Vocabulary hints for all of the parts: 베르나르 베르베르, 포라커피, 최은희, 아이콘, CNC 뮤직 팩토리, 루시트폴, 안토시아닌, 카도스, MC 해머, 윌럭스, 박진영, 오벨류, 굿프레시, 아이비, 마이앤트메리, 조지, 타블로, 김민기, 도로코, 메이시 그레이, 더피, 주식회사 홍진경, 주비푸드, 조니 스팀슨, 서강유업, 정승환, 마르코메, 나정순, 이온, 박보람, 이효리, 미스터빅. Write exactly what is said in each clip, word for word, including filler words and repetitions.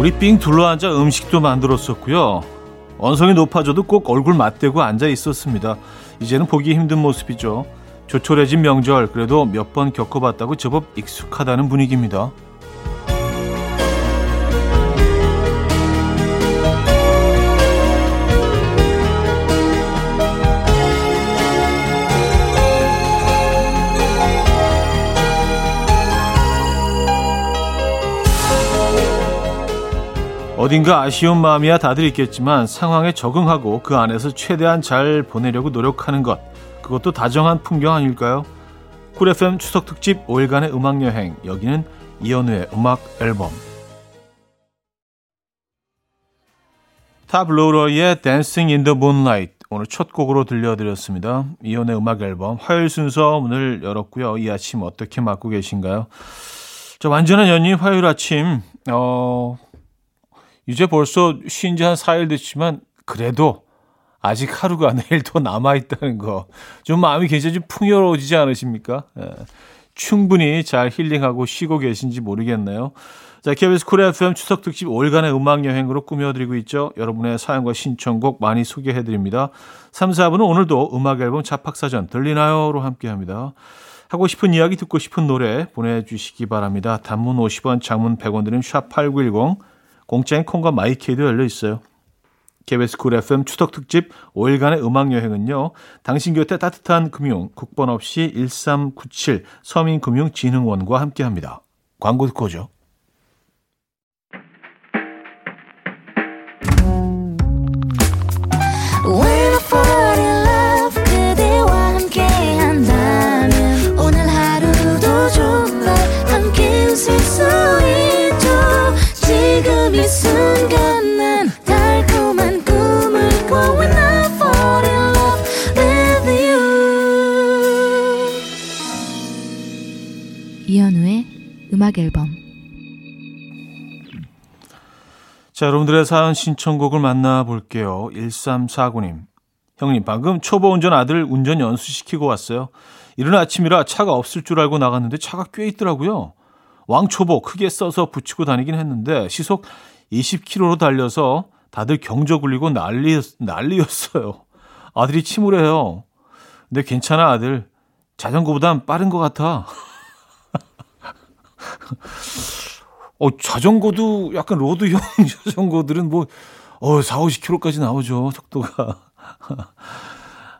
우리 삥 둘러앉아 음식도 만들었었고요. 언성이 높아져도 꼭 얼굴 맞대고 앉아 있었습니다. 이제는 보기 힘든 모습이죠. 조촐해진 명절, 그래도 몇 번 겪어봤다고 제법 익숙하다는 분위기입니다. 어딘가 아쉬운 마음이야 다들 있겠지만 상황에 적응하고 그 안에서 최대한 잘 보내려고 노력하는 것, 그것도 다정한 풍경 아닐까요? 쿨 에프엠 추석 특집 오일간의 음악 여행, 여기는 이연우의 음악 앨범. 타블로의 Dancing in the Moonlight, 오늘 첫 곡으로 들려드렸습니다. 이연우의 음악 앨범 화요일 순서 오늘 열었고요. 이 아침 어떻게 맞고 계신가요? 자, 완전한 연인 화요일 아침. 어... 이제 벌써 쉰 지 한 사 일 됐지만 그래도 아직 하루가 내일 더 남아있다는 거. 좀 마음이 굉장히 좀 풍요로워지지 않으십니까? 예. 충분히 잘 힐링하고 쉬고 계신지 모르겠네요. 자, 케이비에스 쿨 에프엠 추석 특집 올간의 음악여행으로 꾸며드리고 있죠. 여러분의 사연과 신청곡 많이 소개해드립니다. 삼, 사 부는 오늘도 음악 앨범 자팍사전 들리나요?로 함께합니다. 하고 싶은 이야기, 듣고 싶은 노래 보내주시기 바랍니다. 단문 오십 원, 장문 백 원 드린 샵 팔구일공, 공짜인 콩과 마이케이도 열려있어요. 케이비에스 쿨 에프엠 추석특집 오일간의 음악여행은요. 당신 곁에 따뜻한 금융, 국번 없이 일삼구칠 서민금융진흥원과 함께합니다. 광고 듣고 오죠. 이연우의 음악 앨범. 자, 여러분들의 사연 신청곡을 만나볼게요. 일삼사구 님. 형님, 방금 초보 운전 아들 운전 연수시키고 왔어요. 이른 아침이라 차가 없을 줄 알고 나갔는데 차가 꽤 있더라고요. 왕초보 크게 써서 붙이고 다니긴 했는데 시속 이십 킬로미터로 달려서 다들 경저 굴리고 난리, 난리였어요. 아들이 침울해요. 근데 괜찮아 아들. 자전거보단 빠른 것 같아. 어, 자전거도 약간 로드형 자전거들은 뭐 어, 사오십 킬로미터까지 나오죠, 속도가.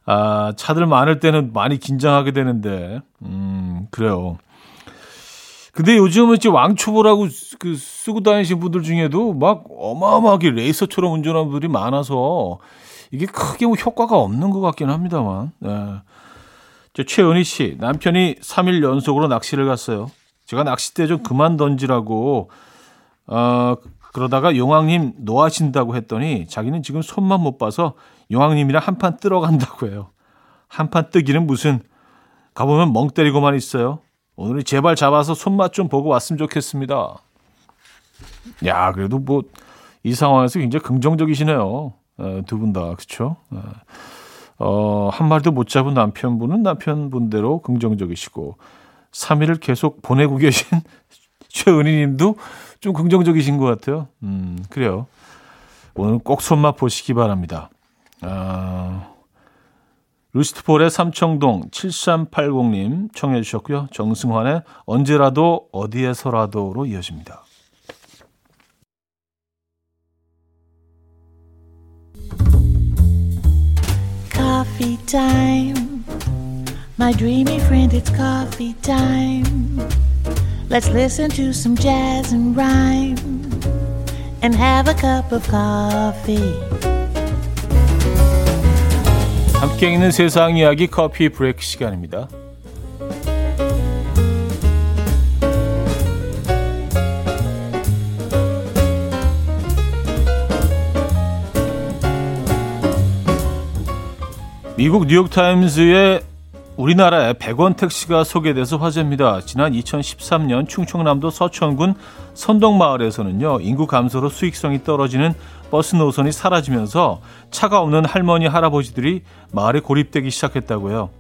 아, 차들 많을 때는 많이 긴장하게 되는데, 음, 그래요. 근데 요즘은 이제 왕초보라고 그 쓰고 다니시는 분들 중에도 막 어마어마하게 레이서처럼 운전하는 분들이 많아서 이게 크게 뭐 효과가 없는 것 같긴 합니다만. 네. 저 최은희 씨, 남편이 삼 일 연속으로 낚시를 갔어요. 제가 낚싯대 좀 그만 던지라고 어, 그러다가 용왕님 노하신다고 했더니 자기는 지금 손만 못 봐서 용왕님이랑 한판 뜨러 간다고 해요. 한판 뜨기는 무슨, 가보면 멍 때리고만 있어요. 오늘은 제발 잡아서 손맛 좀 보고 왔으면 좋겠습니다. 야, 그래도 뭐 이 상황에서 굉장히 긍정적이시네요. 두 분 다, 그렇죠? 어, 한 마리도 못 잡은 남편분은 남편분대로 긍정적이시고, 삼 일을 계속 보내고 계신 최은희님도 좀 긍정적이신 것 같아요. 음, 그래요. 오늘 꼭 손맛 보시기 바랍니다. 아, 루시트폴의 삼청동 칠삼팔공 님 청해 주셨고요. 정승환의 언제라도 어디에서라도로 이어집니다. Coffee time. My dreamy friend, it's coffee time. Let's listen to some jazz and rhyme and have a cup of coffee. 함께 있는 세상 이야기 커피 브레이크 시간입니다. 미국 뉴욕타임스의 우리나라의 백 원 택시가 소개돼서 화제입니다. 지난 이천십삼 년 충청남도 서천군 선덕마을에서는요, 인구 감소로 수익성이 떨어지는 버스 노선이 사라지면서 차가 없는 할머니, 할아버지들이 마을에 고립되기 시작했다고요.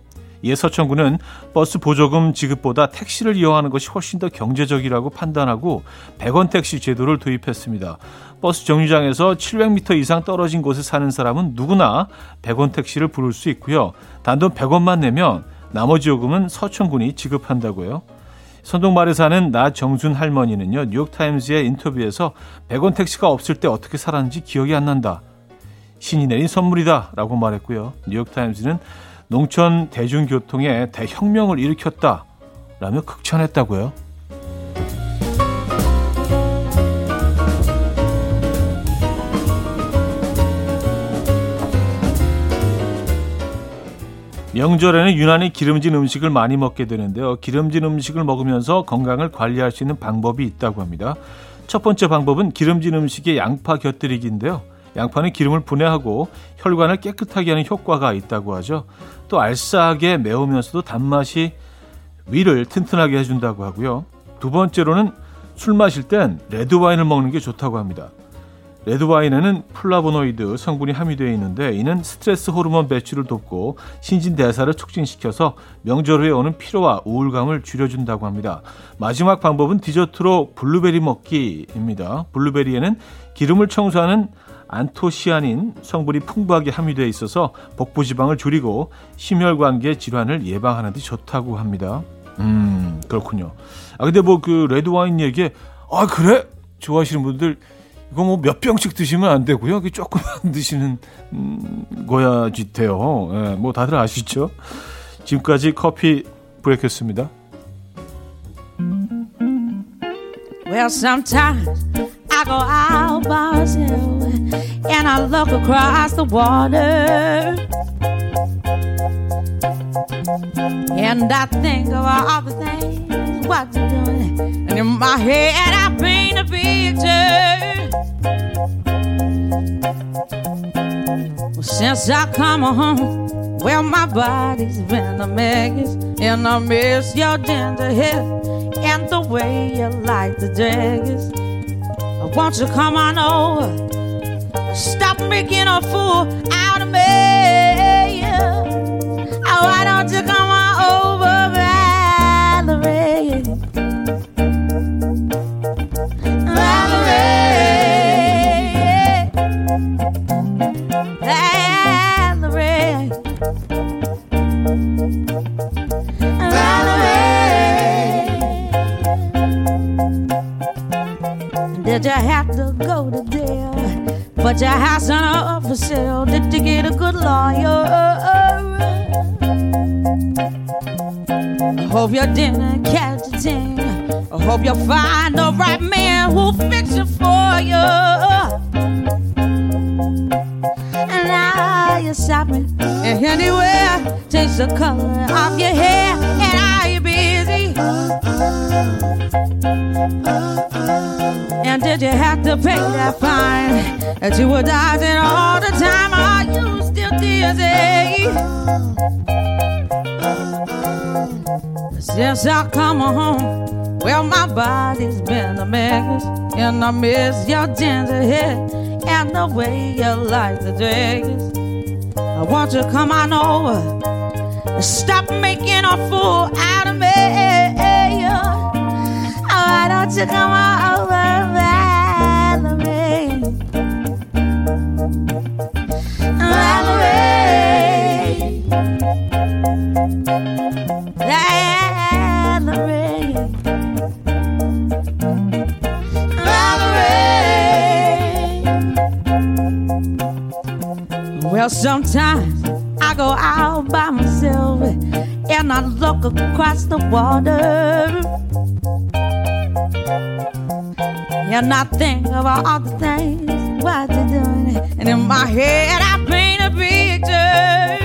이에 서천군은 버스 보조금 지급보다 택시를 이용하는 것이 훨씬 더 경제적이라고 판단하고 백 원 택시 제도를 도입했습니다. 버스 정류장에서 칠백 미터 이상 떨어진 곳에 사는 사람은 누구나 백 원 택시를 부를 수 있고요. 단돈 백 원만 내면 나머지 요금은 서천군이 지급한다고요. 선동마을에 사는 나정순 할머니는요, 뉴욕타임스의 인터뷰에서 백 원 택시가 없을 때 어떻게 살았는지 기억이 안 난다. 신이 내린 선물이다 라고 말했고요. 뉴욕타임스는 농촌 대중교통에 대혁명을 일으켰다 라며 극찬했다고요. 명절에는 유난히 기름진 음식을 많이 먹게 되는데요. 기름진 음식을 먹으면서 건강을 관리할 수 있는 방법이 있다고 합니다. 첫 번째 방법은 기름진 음식에 양파 곁들이기인데요. 양파는 기름을 분해하고 혈관을 깨끗하게 하는 효과가 있다고 하죠. 또 알싸하게 매우면서도 단맛이 위를 튼튼하게 해준다고 하고요. 두 번째로는 술 마실 땐 레드와인을 먹는 게 좋다고 합니다. 레드와인에는 플라보노이드 성분이 함유되어 있는데 이는 스트레스 호르몬 배출을 돕고 신진대사를 촉진시켜서 명절 후에 오는 피로와 우울감을 줄여준다고 합니다. 마지막 방법은 디저트로 블루베리 먹기입니다. 블루베리에는 기름을 청소하는 안토시아닌 성분이 풍부하게 함유되어 있어서 복부지방을 줄이고 심혈관계 질환을 예방하는 데 좋다고 합니다. 음, 그렇군요. 아, 근데 뭐 그 레드와인 얘기에 아, 그래? 좋아하시는 분들 이거 뭐 몇 병씩 드시면 안 되고요. 조금만 드시는 거야지 돼요. 예, 뭐 다들 아시죠? 지금까지 커피 브레이크였습니다. Well, sometimes I go out by myself and I look across the water and I think of all the things what you're doing and in my head I paint a picture. Well, since I come home, well, my body's been a mess, and I miss your ginger hair and the way you like the daggers. Won't you come on over? Stop making a fool out of me. Oh, why don't you come on over, Valerie? Did you have to go to jail? Put your house on up for sale. Did you get a good lawyer? I hope you didn't catch a thing. I hope you'll find the right man who'll fix it for you. And now you're shopping anywhere. Change the color of your hair. And are you busy? And did you have to pay that fine that you were dodging all the time? Are you still dizzy? Since I come home, well, my body's been a mess, and I miss your ginger hair and the way you like the dress. I want you to come on over and stop making a fool out of me. Why don't you come on over, Valerie? Valerie, Valerie, Valerie. Well, sometimes I go out by myself and I look across the water. And I think about all the things what you're doing, and in my head I paint a picture.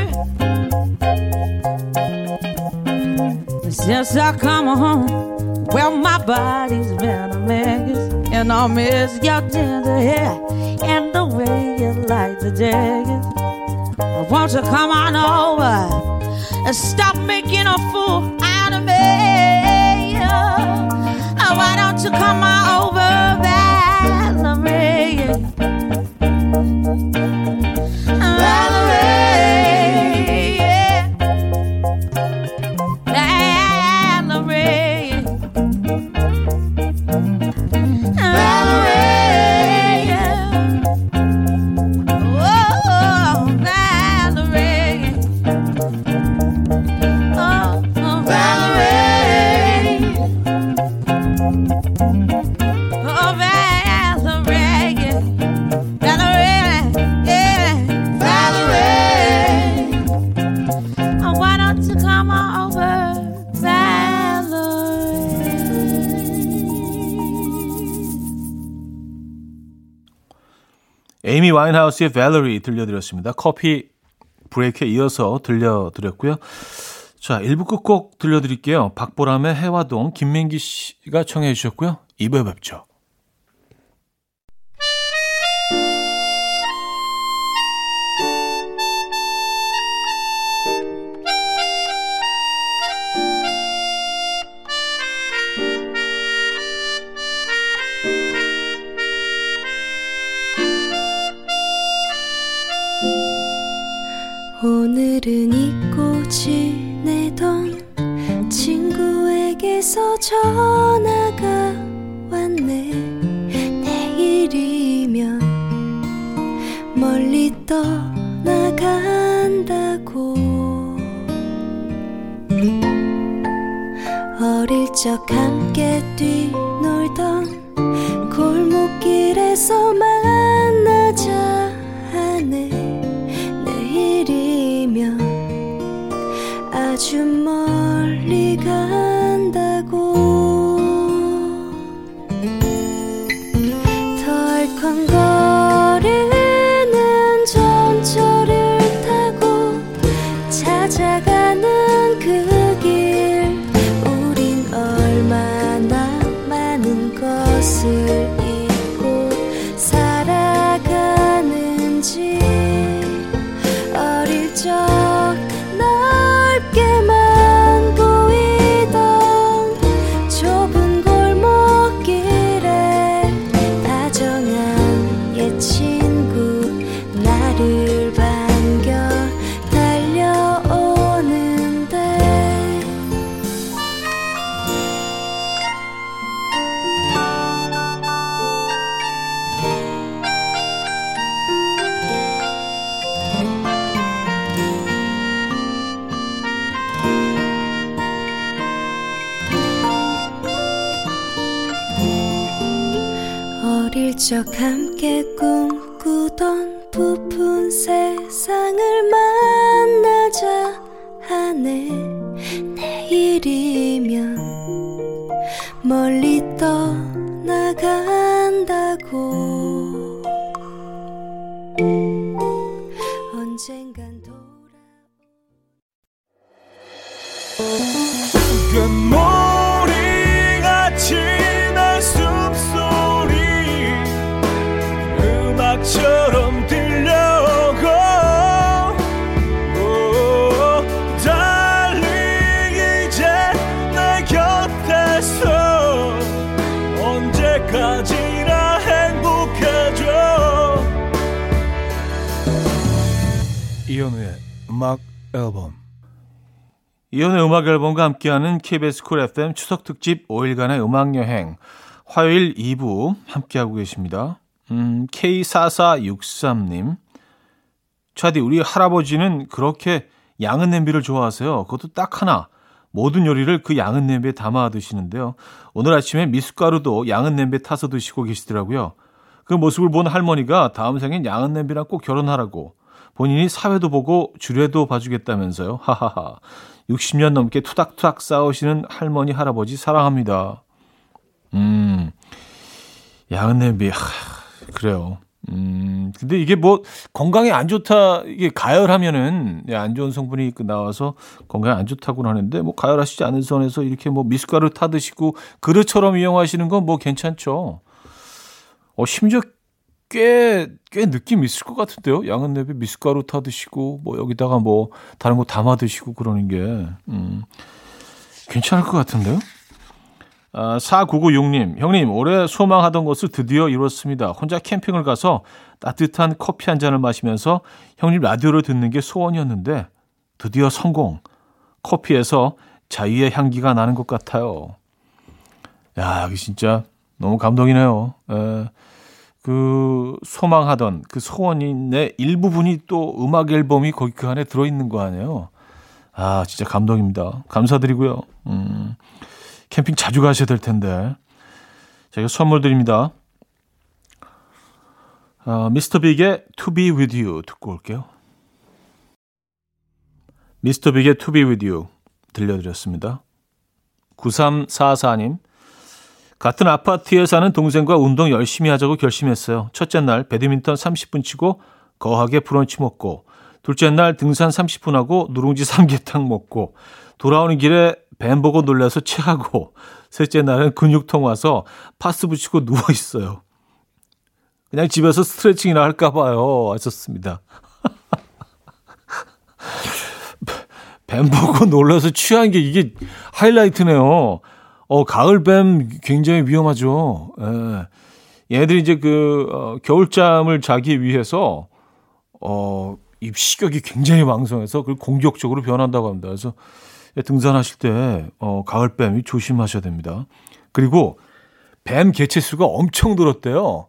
Since I come home, well, my body's been a mess, and I miss your ginger hair and the way you like the jaggers. Won't you come on over and stop making a fool out of me? Oh, why don't you come on over? Valerie, yeah. 에이미 와인하우스의 밸러리 들려드렸습니다. 커피 브레이크에 이어서 들려드렸고요. 자, 일 부 끝곡 들려드릴게요. 박보람의 해화동, 김민기 씨가 청해 주셨고요. 이 부에 뵙죠. 오늘은 잊고 지내던 친구에게서 전화가 왔네. 내일이면 멀리 떠나간다고. 어릴 적 함께 뛰놀던 골목길에서 만나자 하네. 아주 멀리 간다고. 더 얼큰거리는 전철을 타고 찾아가는 그 길. 우린 얼마나 많은 것을 잊고 살아가는지. 어릴 적 함께 꿈꾸던 부푼 세상을 만나자 하네. 내일이면 멀리 떠나간다고. 언젠간 돌아올. 처럼 들려오고 오, 달리 이제 내 곁에서 언제까지나 행복해져. 이연우의 음악 앨범. 이연우의 음악 앨범과 함께하는 케이비에스 쿨 에프엠 추석 특집 오일간의 음악 여행 화요일 이 부 함께하고 계십니다. 음, 케이 사사육삼 님. 차디, 우리 할아버지는 그렇게 양은 냄비를 좋아하세요. 그것도 딱 하나. 모든 요리를 그 양은 냄비에 담아 드시는데요. 오늘 아침에 미숫가루도 양은 냄비에 타서 드시고 계시더라고요. 그 모습을 본 할머니가 다음 생엔 양은 냄비랑 꼭 결혼하라고. 본인이 사회도 보고 주례도 봐주겠다면서요. 하하하. 육십 년 넘게 투닥투닥 싸우시는 할머니, 할아버지 사랑합니다. 음... 양은 냄비. 하, 그래요. 음, 근데 이게 뭐 건강에 안 좋다, 이게 가열하면은 안 좋은 성분이 나와서 건강에 안 좋다고는 하는데, 뭐 가열하시지 않은 선에서 이렇게 뭐 미숫가루 타 드시고 그릇처럼 이용하시는 건 뭐 괜찮죠. 어, 심지어 꽤, 꽤 느낌 있을 것 같은데요. 양은 냄비 미숫가루 타 드시고 뭐 여기다가 뭐 다른 거 담아 드시고 그러는 게, 음, 괜찮을 것 같은데요. 아, 사구구육 님. 형님, 올해 소망하던 것을 드디어 이뤘습니다. 혼자 캠핑을 가서 따뜻한 커피 한 잔을 마시면서 형님 라디오를 듣는 게 소원이었는데 드디어 성공. 커피에서 자유의 향기가 나는 것 같아요. 야, 이게 진짜 너무 감동이네요. 에, 그 소망하던 그 소원의 일부분이 또 음악 앨범이 거기 그 안에 들어있는 거 아니에요. 아, 진짜 감동입니다. 감사드리고요. 음... 캠핑 자주 가셔야 될 텐데. 제가 선물 드립니다. 어, 미스터빅의 To Be With You 듣고 올게요. 미스터빅의 To Be With You 들려드렸습니다. 구삼사사 님. 같은 아파트에 사는 동생과 운동 열심히 하자고 결심했어요. 첫째 날 배드민턴 삼십 분 치고 거하게 브런치 먹고, 둘째 날 등산 삼십 분 하고 누룽지 삼계탕 먹고, 돌아오는 길에 뱀 보고 놀라서 체하고, 셋째 날은 근육통 와서 파스 붙이고 누워있어요. 그냥 집에서 스트레칭이나 할까 봐요. 하셨습니다. 뱀 보고 놀라서 취한 게 이게 하이라이트네요. 어, 가을뱀 굉장히 위험하죠. 예. 얘네들이 이제 그, 어, 겨울잠을 자기 위해서, 어, 입식욕이 굉장히 왕성해서 그걸 공격적으로 변한다고 합니다. 그래서 등산하실 때, 어, 가을뱀이 조심하셔야 됩니다. 그리고 뱀 개체수가 엄청 늘었대요.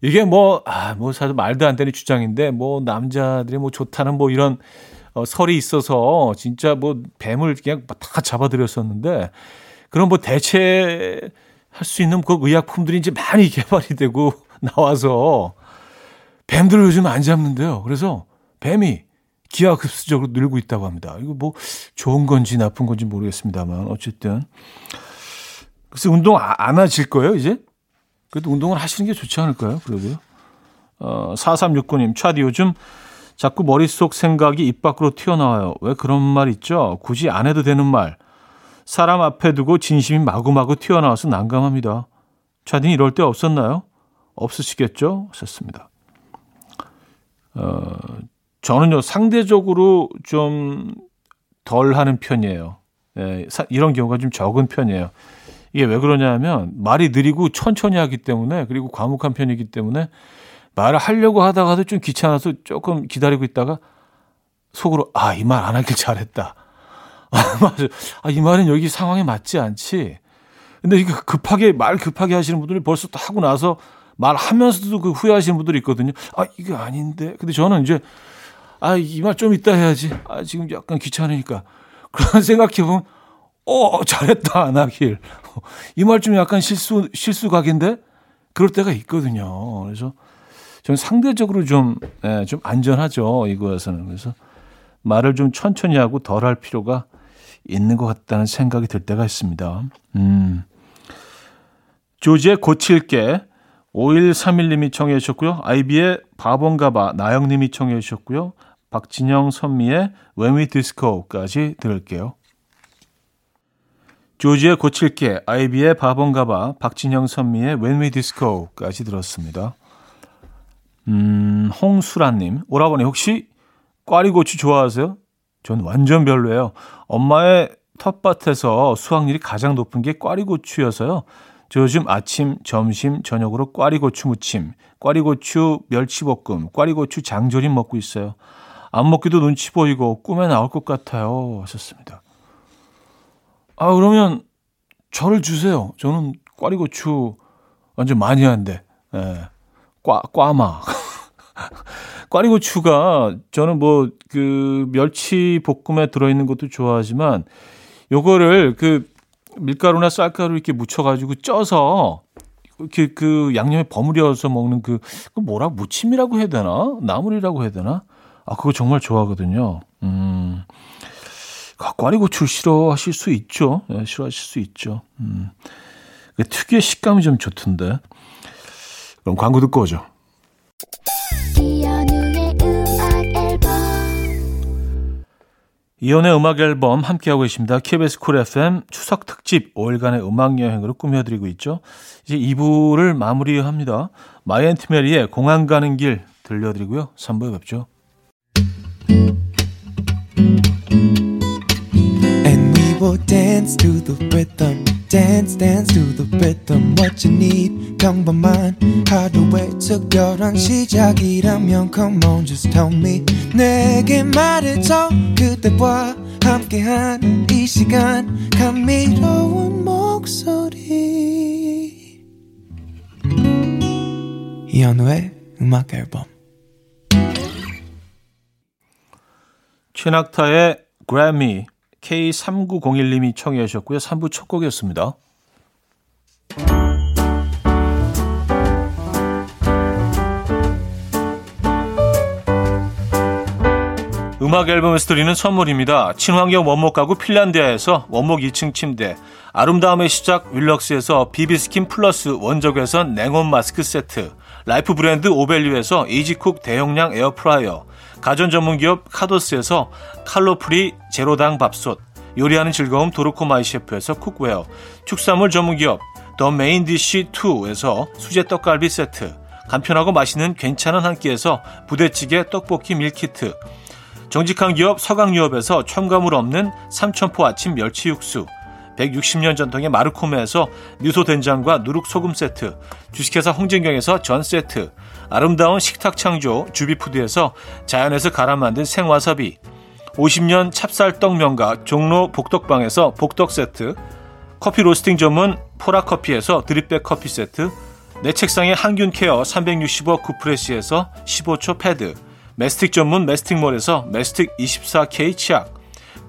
이게 뭐, 아, 뭐, 사실 말도 안 되는 주장인데, 뭐, 남자들이 뭐 좋다는 뭐 이런, 어, 설이 있어서 진짜 뭐 뱀을 그냥 다 잡아들였었는데, 그럼 뭐 대체할 수 있는 그 의약품들이 이제 많이 개발이 되고 나와서 뱀들을 요즘 안 잡는데요. 그래서 뱀이 기하급수적으로 늘고 있다고 합니다. 이거 뭐 좋은 건지 나쁜 건지 모르겠습니다만 어쨌든. 글쎄 운동 안 하실 거예요 이제? 그래도 운동을 하시는 게 좋지 않을까요? 그러고요. 어, 사삼육구 님 차디 요즘 자꾸 머릿속 생각이 입 밖으로 튀어나와요. 왜 그런 말 있죠? 굳이 안 해도 되는 말. 사람 앞에 두고 진심이 마구마구 튀어나와서 난감합니다. 차디는 이럴 때 없었나요? 없으시겠죠? 하셨습니다. 어, 저는요, 상대적으로 좀 덜 하는 편이에요. 예, 사, 이런 경우가 좀 적은 편이에요. 이게 왜 그러냐 하면 말이 느리고 천천히 하기 때문에, 그리고 과묵한 편이기 때문에 말을 하려고 하다가도 좀 귀찮아서 조금 기다리고 있다가 속으로 아, 이 말 안 하길 잘했다. 아, 맞아. 아, 이 말은 여기 상황에 맞지 않지. 근데 이거 급하게, 말 급하게 하시는 분들이 벌써 또 하고 나서 말하면서도 그 후회하시는 분들이 있거든요. 아, 이거 아닌데. 근데 저는 이제, 아, 이 말 좀 이따 해야지. 아, 지금 약간 귀찮으니까. 그런 생각해보면, 어, 잘했다, 안 하길. 이 말 좀 약간 실수, 실수각인데? 그럴 때가 있거든요. 그래서 저는 상대적으로 좀, 예, 좀 안전하죠. 이거에서는. 그래서 말을 좀 천천히 하고 덜 할 필요가 있는 것 같다는 생각이 들 때가 있습니다. 음. 조지의 고칠게 오일삼일 님이 청해 주셨고요. 아이비의 바본가바 나영님이 청해 주셨고요. 박진영 선미의 When We Disco까지 들을게요. 조지의 고칠게 아이비의 바본가바 박진영 선미의 When We Disco까지 들었습니다. 음, 홍수라님 오라버니 혹시 꽈리고추 좋아하세요? 전 완전 별로예요. 엄마의 텃밭에서 수확률이 가장 높은 게 꽈리고추여서요. 저 요즘 아침, 점심, 저녁으로 꽈리고추 무침, 꽈리고추 멸치볶음, 꽈리고추 장조림 먹고 있어요. 안 먹기도 눈치 보이고 꿈에 나올 것 같아요. 하셨습니다. 아, 그러면 저를 주세요. 저는 꽈리고추 완전 많이 한데. 예. 꽈, 꽈마. 꽈리고추가 저는 뭐 그 멸치 볶음에 들어있는 것도 좋아하지만 요거를 그 밀가루나 쌀가루 이렇게 묻혀가지고 쪄서 이렇게 그 양념에 버무려서 먹는 그, 그 뭐라 무침이라고 해야 되나 나물이라고 해야 되나 아 그거 정말 좋아하거든요. 음, 꽈리고추 싫어하실 수 있죠. 네, 싫어하실 수 있죠. 음, 그 특유의 식감이 좀 좋던데. 그럼 광고 듣고 오죠. 이온의 음악 앨범 함께하고 계십니다. 케이비에스 쿨 에프엠 추석 특집 오일간의 음악 여행으로 꾸며드리고 있죠. 이제 이 부를 마무리합니다. 마이앤트메리의 공항 가는 길 들려드리고요. 삼 부에 뵙죠. And we will dance to the rhythm. Dance, dance to the rhythm. What you need, 평범한 하루의 특별한 시작이라면 Come on, just tell me 내게 말해줘 그대와 함께한 이 시간 감미로운 목소리 이연우의 음악 앨범 최낙타의 그래미 케이 삼구공일 님이 청해 주셨고요. 삼 부 첫 곡이었습니다. 음악 앨범 스토리는 선물입니다. 친환경 원목 가구 핀란디아에서 원목 이 층 침대, 아름다움의 시작 윌럭스에서 비비스킨 플러스 원적외선 냉온 마스크 세트, 라이프 브랜드 오벨류에서 이지쿡 대용량 에어프라이어, 가전 전문기업 카도스에서 칼로프리 제로당 밥솥, 요리하는 즐거움 도로코 마이셰프에서 쿡웨어, 축산물 전문기업 더 메인디쉬 투에서 수제 떡갈비 세트, 간편하고 맛있는 괜찮은 한 끼에서 부대찌개 떡볶이 밀키트, 정직한 기업 서강유업에서 첨가물 없는 삼천포 아침 멸치 육수, 백육십 년 전통의 마르코메에서 미소된장과 누룩소금 세트, 주식회사 홍진경에서 전세트, 아름다운 식탁창조 주비푸드에서 자연에서 갈아 만든 생와사비, 오십 년 찹쌀떡면과 종로 복덕방에서 복덕세트, 커피 로스팅 전문 포라커피에서 드립백 커피 세트, 내 책상에 항균케어 삼백육십오 굿프레시에서 십오 초 패드, 메스틱 전문 메스틱몰에서 메스틱 이십사 케이 치약,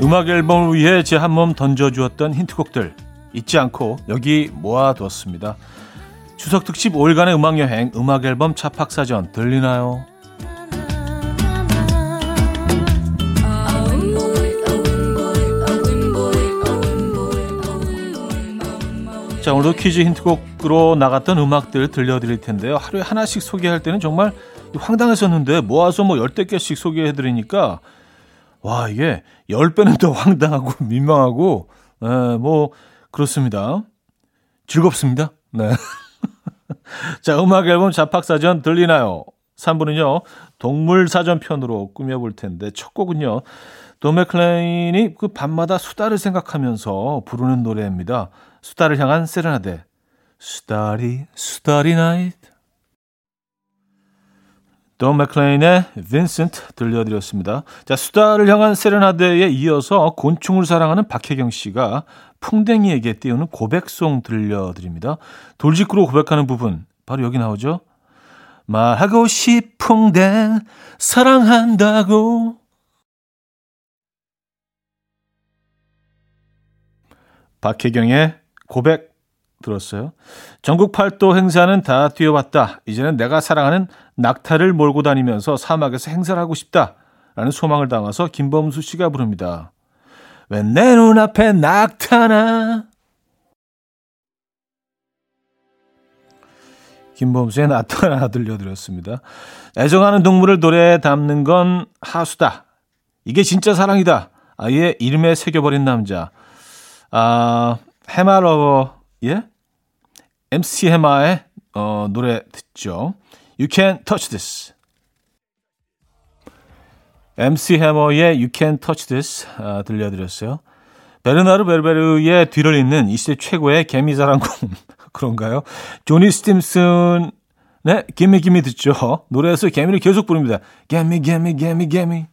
음악 앨범을 위해 제 한 몸 던져주었던 힌트곡들 잊지 않고 여기 모아뒀습니다. 추석 특집 오일간의 음악여행 음악 앨범 차팍사전 들리나요? 자, 오늘도 퀴즈 힌트곡으로 나갔던 음악들 들려드릴 텐데요. 하루에 하나씩 소개할 때는 정말 황당했었는데 모아서 뭐 열댓 개씩 소개해드리니까 와, 이게 열 배는 더 황당하고 민망하고, 네, 뭐 그렇습니다. 즐겁습니다. 네. 자, 음악 앨범 자팍사전 들리나요? 삼 부는요. 동물 사전편으로 꾸며볼 텐데 첫 곡은요. 돈 맥클레인이 그 밤마다 수다를 생각하면서 부르는 노래입니다. 수다를 향한 세레나데. 수다리, 수다리 나이트. 돈 맥클레인의 빈센트 들려드렸습니다. 자, 수다를 향한 세레나데에 이어서 곤충을 사랑하는 박혜경 씨가 풍뎅이에게 띄우는 고백송 들려드립니다. 돌직구로 고백하는 부분 바로 여기 나오죠. 말하고 싶은데 사랑한다고. 박혜경의 고백 들었어요. 전국 팔도 행사는 다 뛰어봤다. 이제는 내가 사랑하는 낙타를 몰고 다니면서 사막에서 행사를 하고 싶다라는 소망을 담아서 김범수 씨가 부릅니다. 왜 내 눈앞에 낙타나. 김범수의 낙타나 들려드렸습니다. 애정하는 동물을 노래에 담는 건 하수다. 이게 진짜 사랑이다. 아예 이름에 새겨버린 남자. 아, 해마러버, 예? 엠씨 해마의 어, 노래 듣죠. You Can't Touch This. 엠씨 해머의 You Can't Touch This 아, 들려드렸어요. 베르나르 베르베르의 뒤를 잇는 이시대 최고의 개미사랑꾼. 그런가요? 조니 스팀슨의 개미 개미 듣죠. 노래에서 개미를 계속 부릅니다. 개미 개미 개미 개미.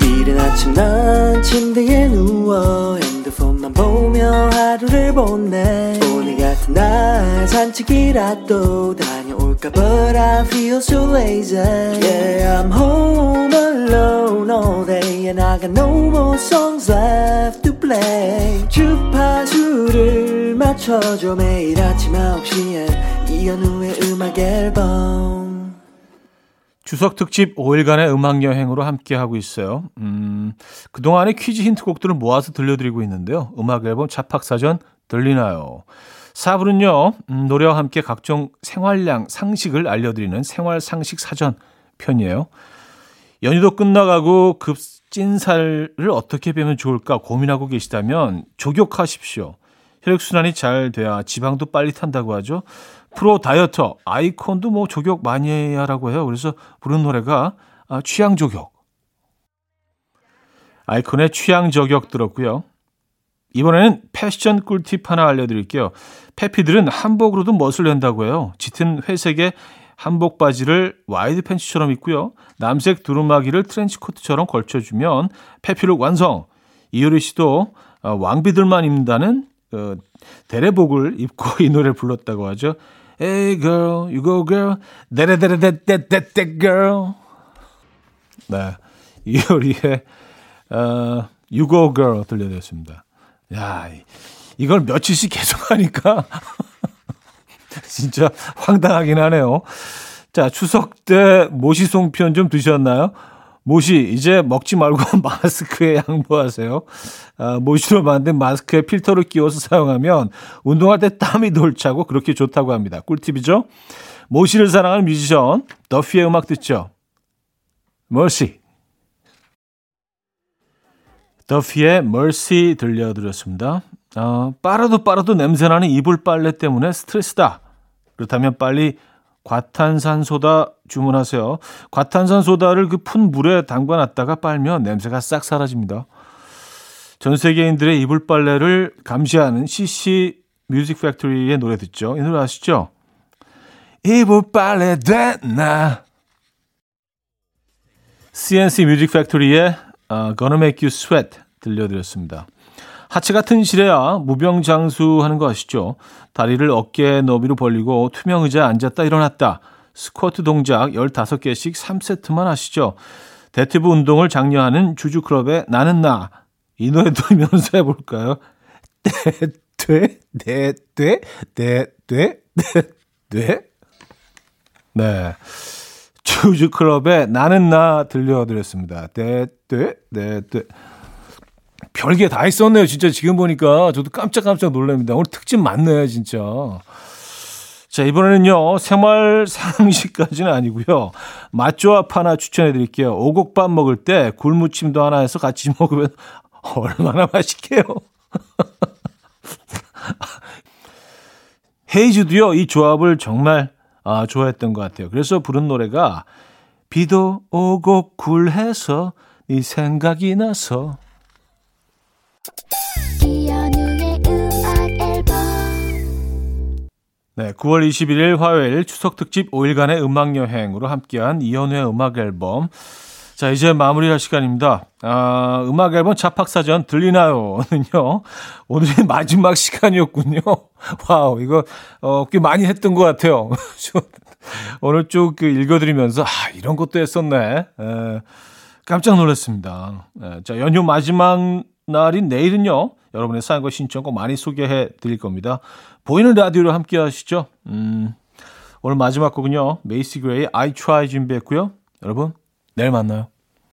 이른 아침 난 침대에 누워 핸드폰만 보며 하루를 보내. 오늘 같은 날 산책이라도 다녀올까. But I feel so lazy. Yeah, I'm home alone all day and I got no more songs left to play. 주파수를 맞춰줘. 매일 아침 아홉 시에 이연우의 음악 앨범. 추석 특집 오일간의 음악여행으로 함께하고 있어요. 음, 그동안의 퀴즈 힌트곡들을 모아서 들려드리고 있는데요. 음악 앨범 자팍사전 들리나요? 사 부는요. 음, 노래와 함께 각종 생활량 상식을 알려드리는 생활상식사전 편이에요. 연휴도 끝나가고 급진살을 어떻게 빼면 좋을까 고민하고 계시다면 조격하십시오. 혈액순환이 잘 돼야 지방도 빨리 탄다고 하죠. 프로 다이어터 아이콘도 뭐 조격 많이 하라고 해요. 그래서 부른 노래가 취향 저격. 아이콘의 취향 저격 들었고요. 이번에는 패션 꿀팁 하나 알려드릴게요. 페피들은 한복으로도 멋을 낸다고 해요. 짙은 회색의 한복 바지를 와이드 팬츠처럼 입고요. 남색 두루마기를 트렌치코트처럼 걸쳐주면 페피룩 완성. 이효리 씨도 왕비들만 입는다는 그 대레복을 입고 이 노래를 불렀다고 하죠. Hey girl, you go girl, 데레데레데데데데 girl. 네, 이효리의 어, You go girl 들려드렸습니다. 야, 이걸 며칠씩 계속하니까 진짜 황당하긴 하네요. 자, 추석 때 모시 송편 좀 드셨나요? 모시 이제 먹지 말고 마스크에 양보하세요. 아, 모시로 만든 마스크에 필터를 끼워서 사용하면 운동할 때 땀이 덜 차고 그렇게 좋다고 합니다. 꿀팁이죠? 모시를 사랑하는 뮤지션 더피의 음악 듣죠. Mercy. 더피의 Mercy 들려드렸습니다. 어, 빨아도 빨아도 냄새나는 이불 빨래 때문에 스트레스다. 그렇다면 빨리 과탄산소다 주문하세요. 과탄산소다를 그 푼 물에 담가놨다가 빨면 냄새가 싹 사라집니다. 전 세계인들의 이불 빨래를 감시하는 씨씨 뮤직 팩토리의 노래 듣죠. 이 노래 아시죠? 이불 빨래 됐나. 씨엔씨 뮤직 팩토리의 어, Gonna Make You Sweat 들려드렸습니다. 하체 같은 실에야 무병장수하는 거 아시죠? 다리를 어깨 너비로 벌리고 투명 의자에 앉았다 일어났다. 스쿼트 동작 열다섯 개씩 세 세트만 하시죠? 대퇴부 운동을 장려하는 주주클럽의 나는 나. 이 노래 들으면서 해볼까요? 대퇴, 대퇴, 대퇴, 대퇴. 네. 주주클럽의 나는 나 들려드렸습니다. 대퇴, 대퇴. 별게 다 있었네요. 진짜 지금 보니까 저도 깜짝깜짝 놀랍니다. 오늘 특집 많네 진짜. 자, 이번에는요. 생활 상식까지는 아니고요. 맛조합 하나 추천해드릴게요. 오곡밥 먹을 때 굴무침도 하나 해서 같이 먹으면 얼마나 맛있게요. 헤이즈도요. 이 조합을 정말 아, 좋아했던 것 같아요. 그래서 부른 노래가 비도 오고 굴해서 네 생각이 나서. 이연우의 음악 앨범. 네, 구월 이십일일 화요일 추석 특집 오일간의 음악 여행으로 함께한 이연우의 음악 앨범. 자, 이제 마무리할 시간입니다. 아, 음악 앨범 자팍사전 들리나요?는요 오늘이 마지막 시간이었군요. 와우, 이거 어, 꽤 많이 했던 것 같아요. 오늘 쭉 그 읽어드리면서 아, 이런 것도 했었네. 에, 깜짝 놀랐습니다. 에, 자, 연휴 마지막 날인 내일은요. 여러분의 사연과 신청곡 많이 소개해 드릴 겁니다. 보이는 라디오로 함께 하시죠. 음, 오늘 마지막 곡은요. 메이시 그레이 I Try 준비했고요. 여러분, 내일 만나요.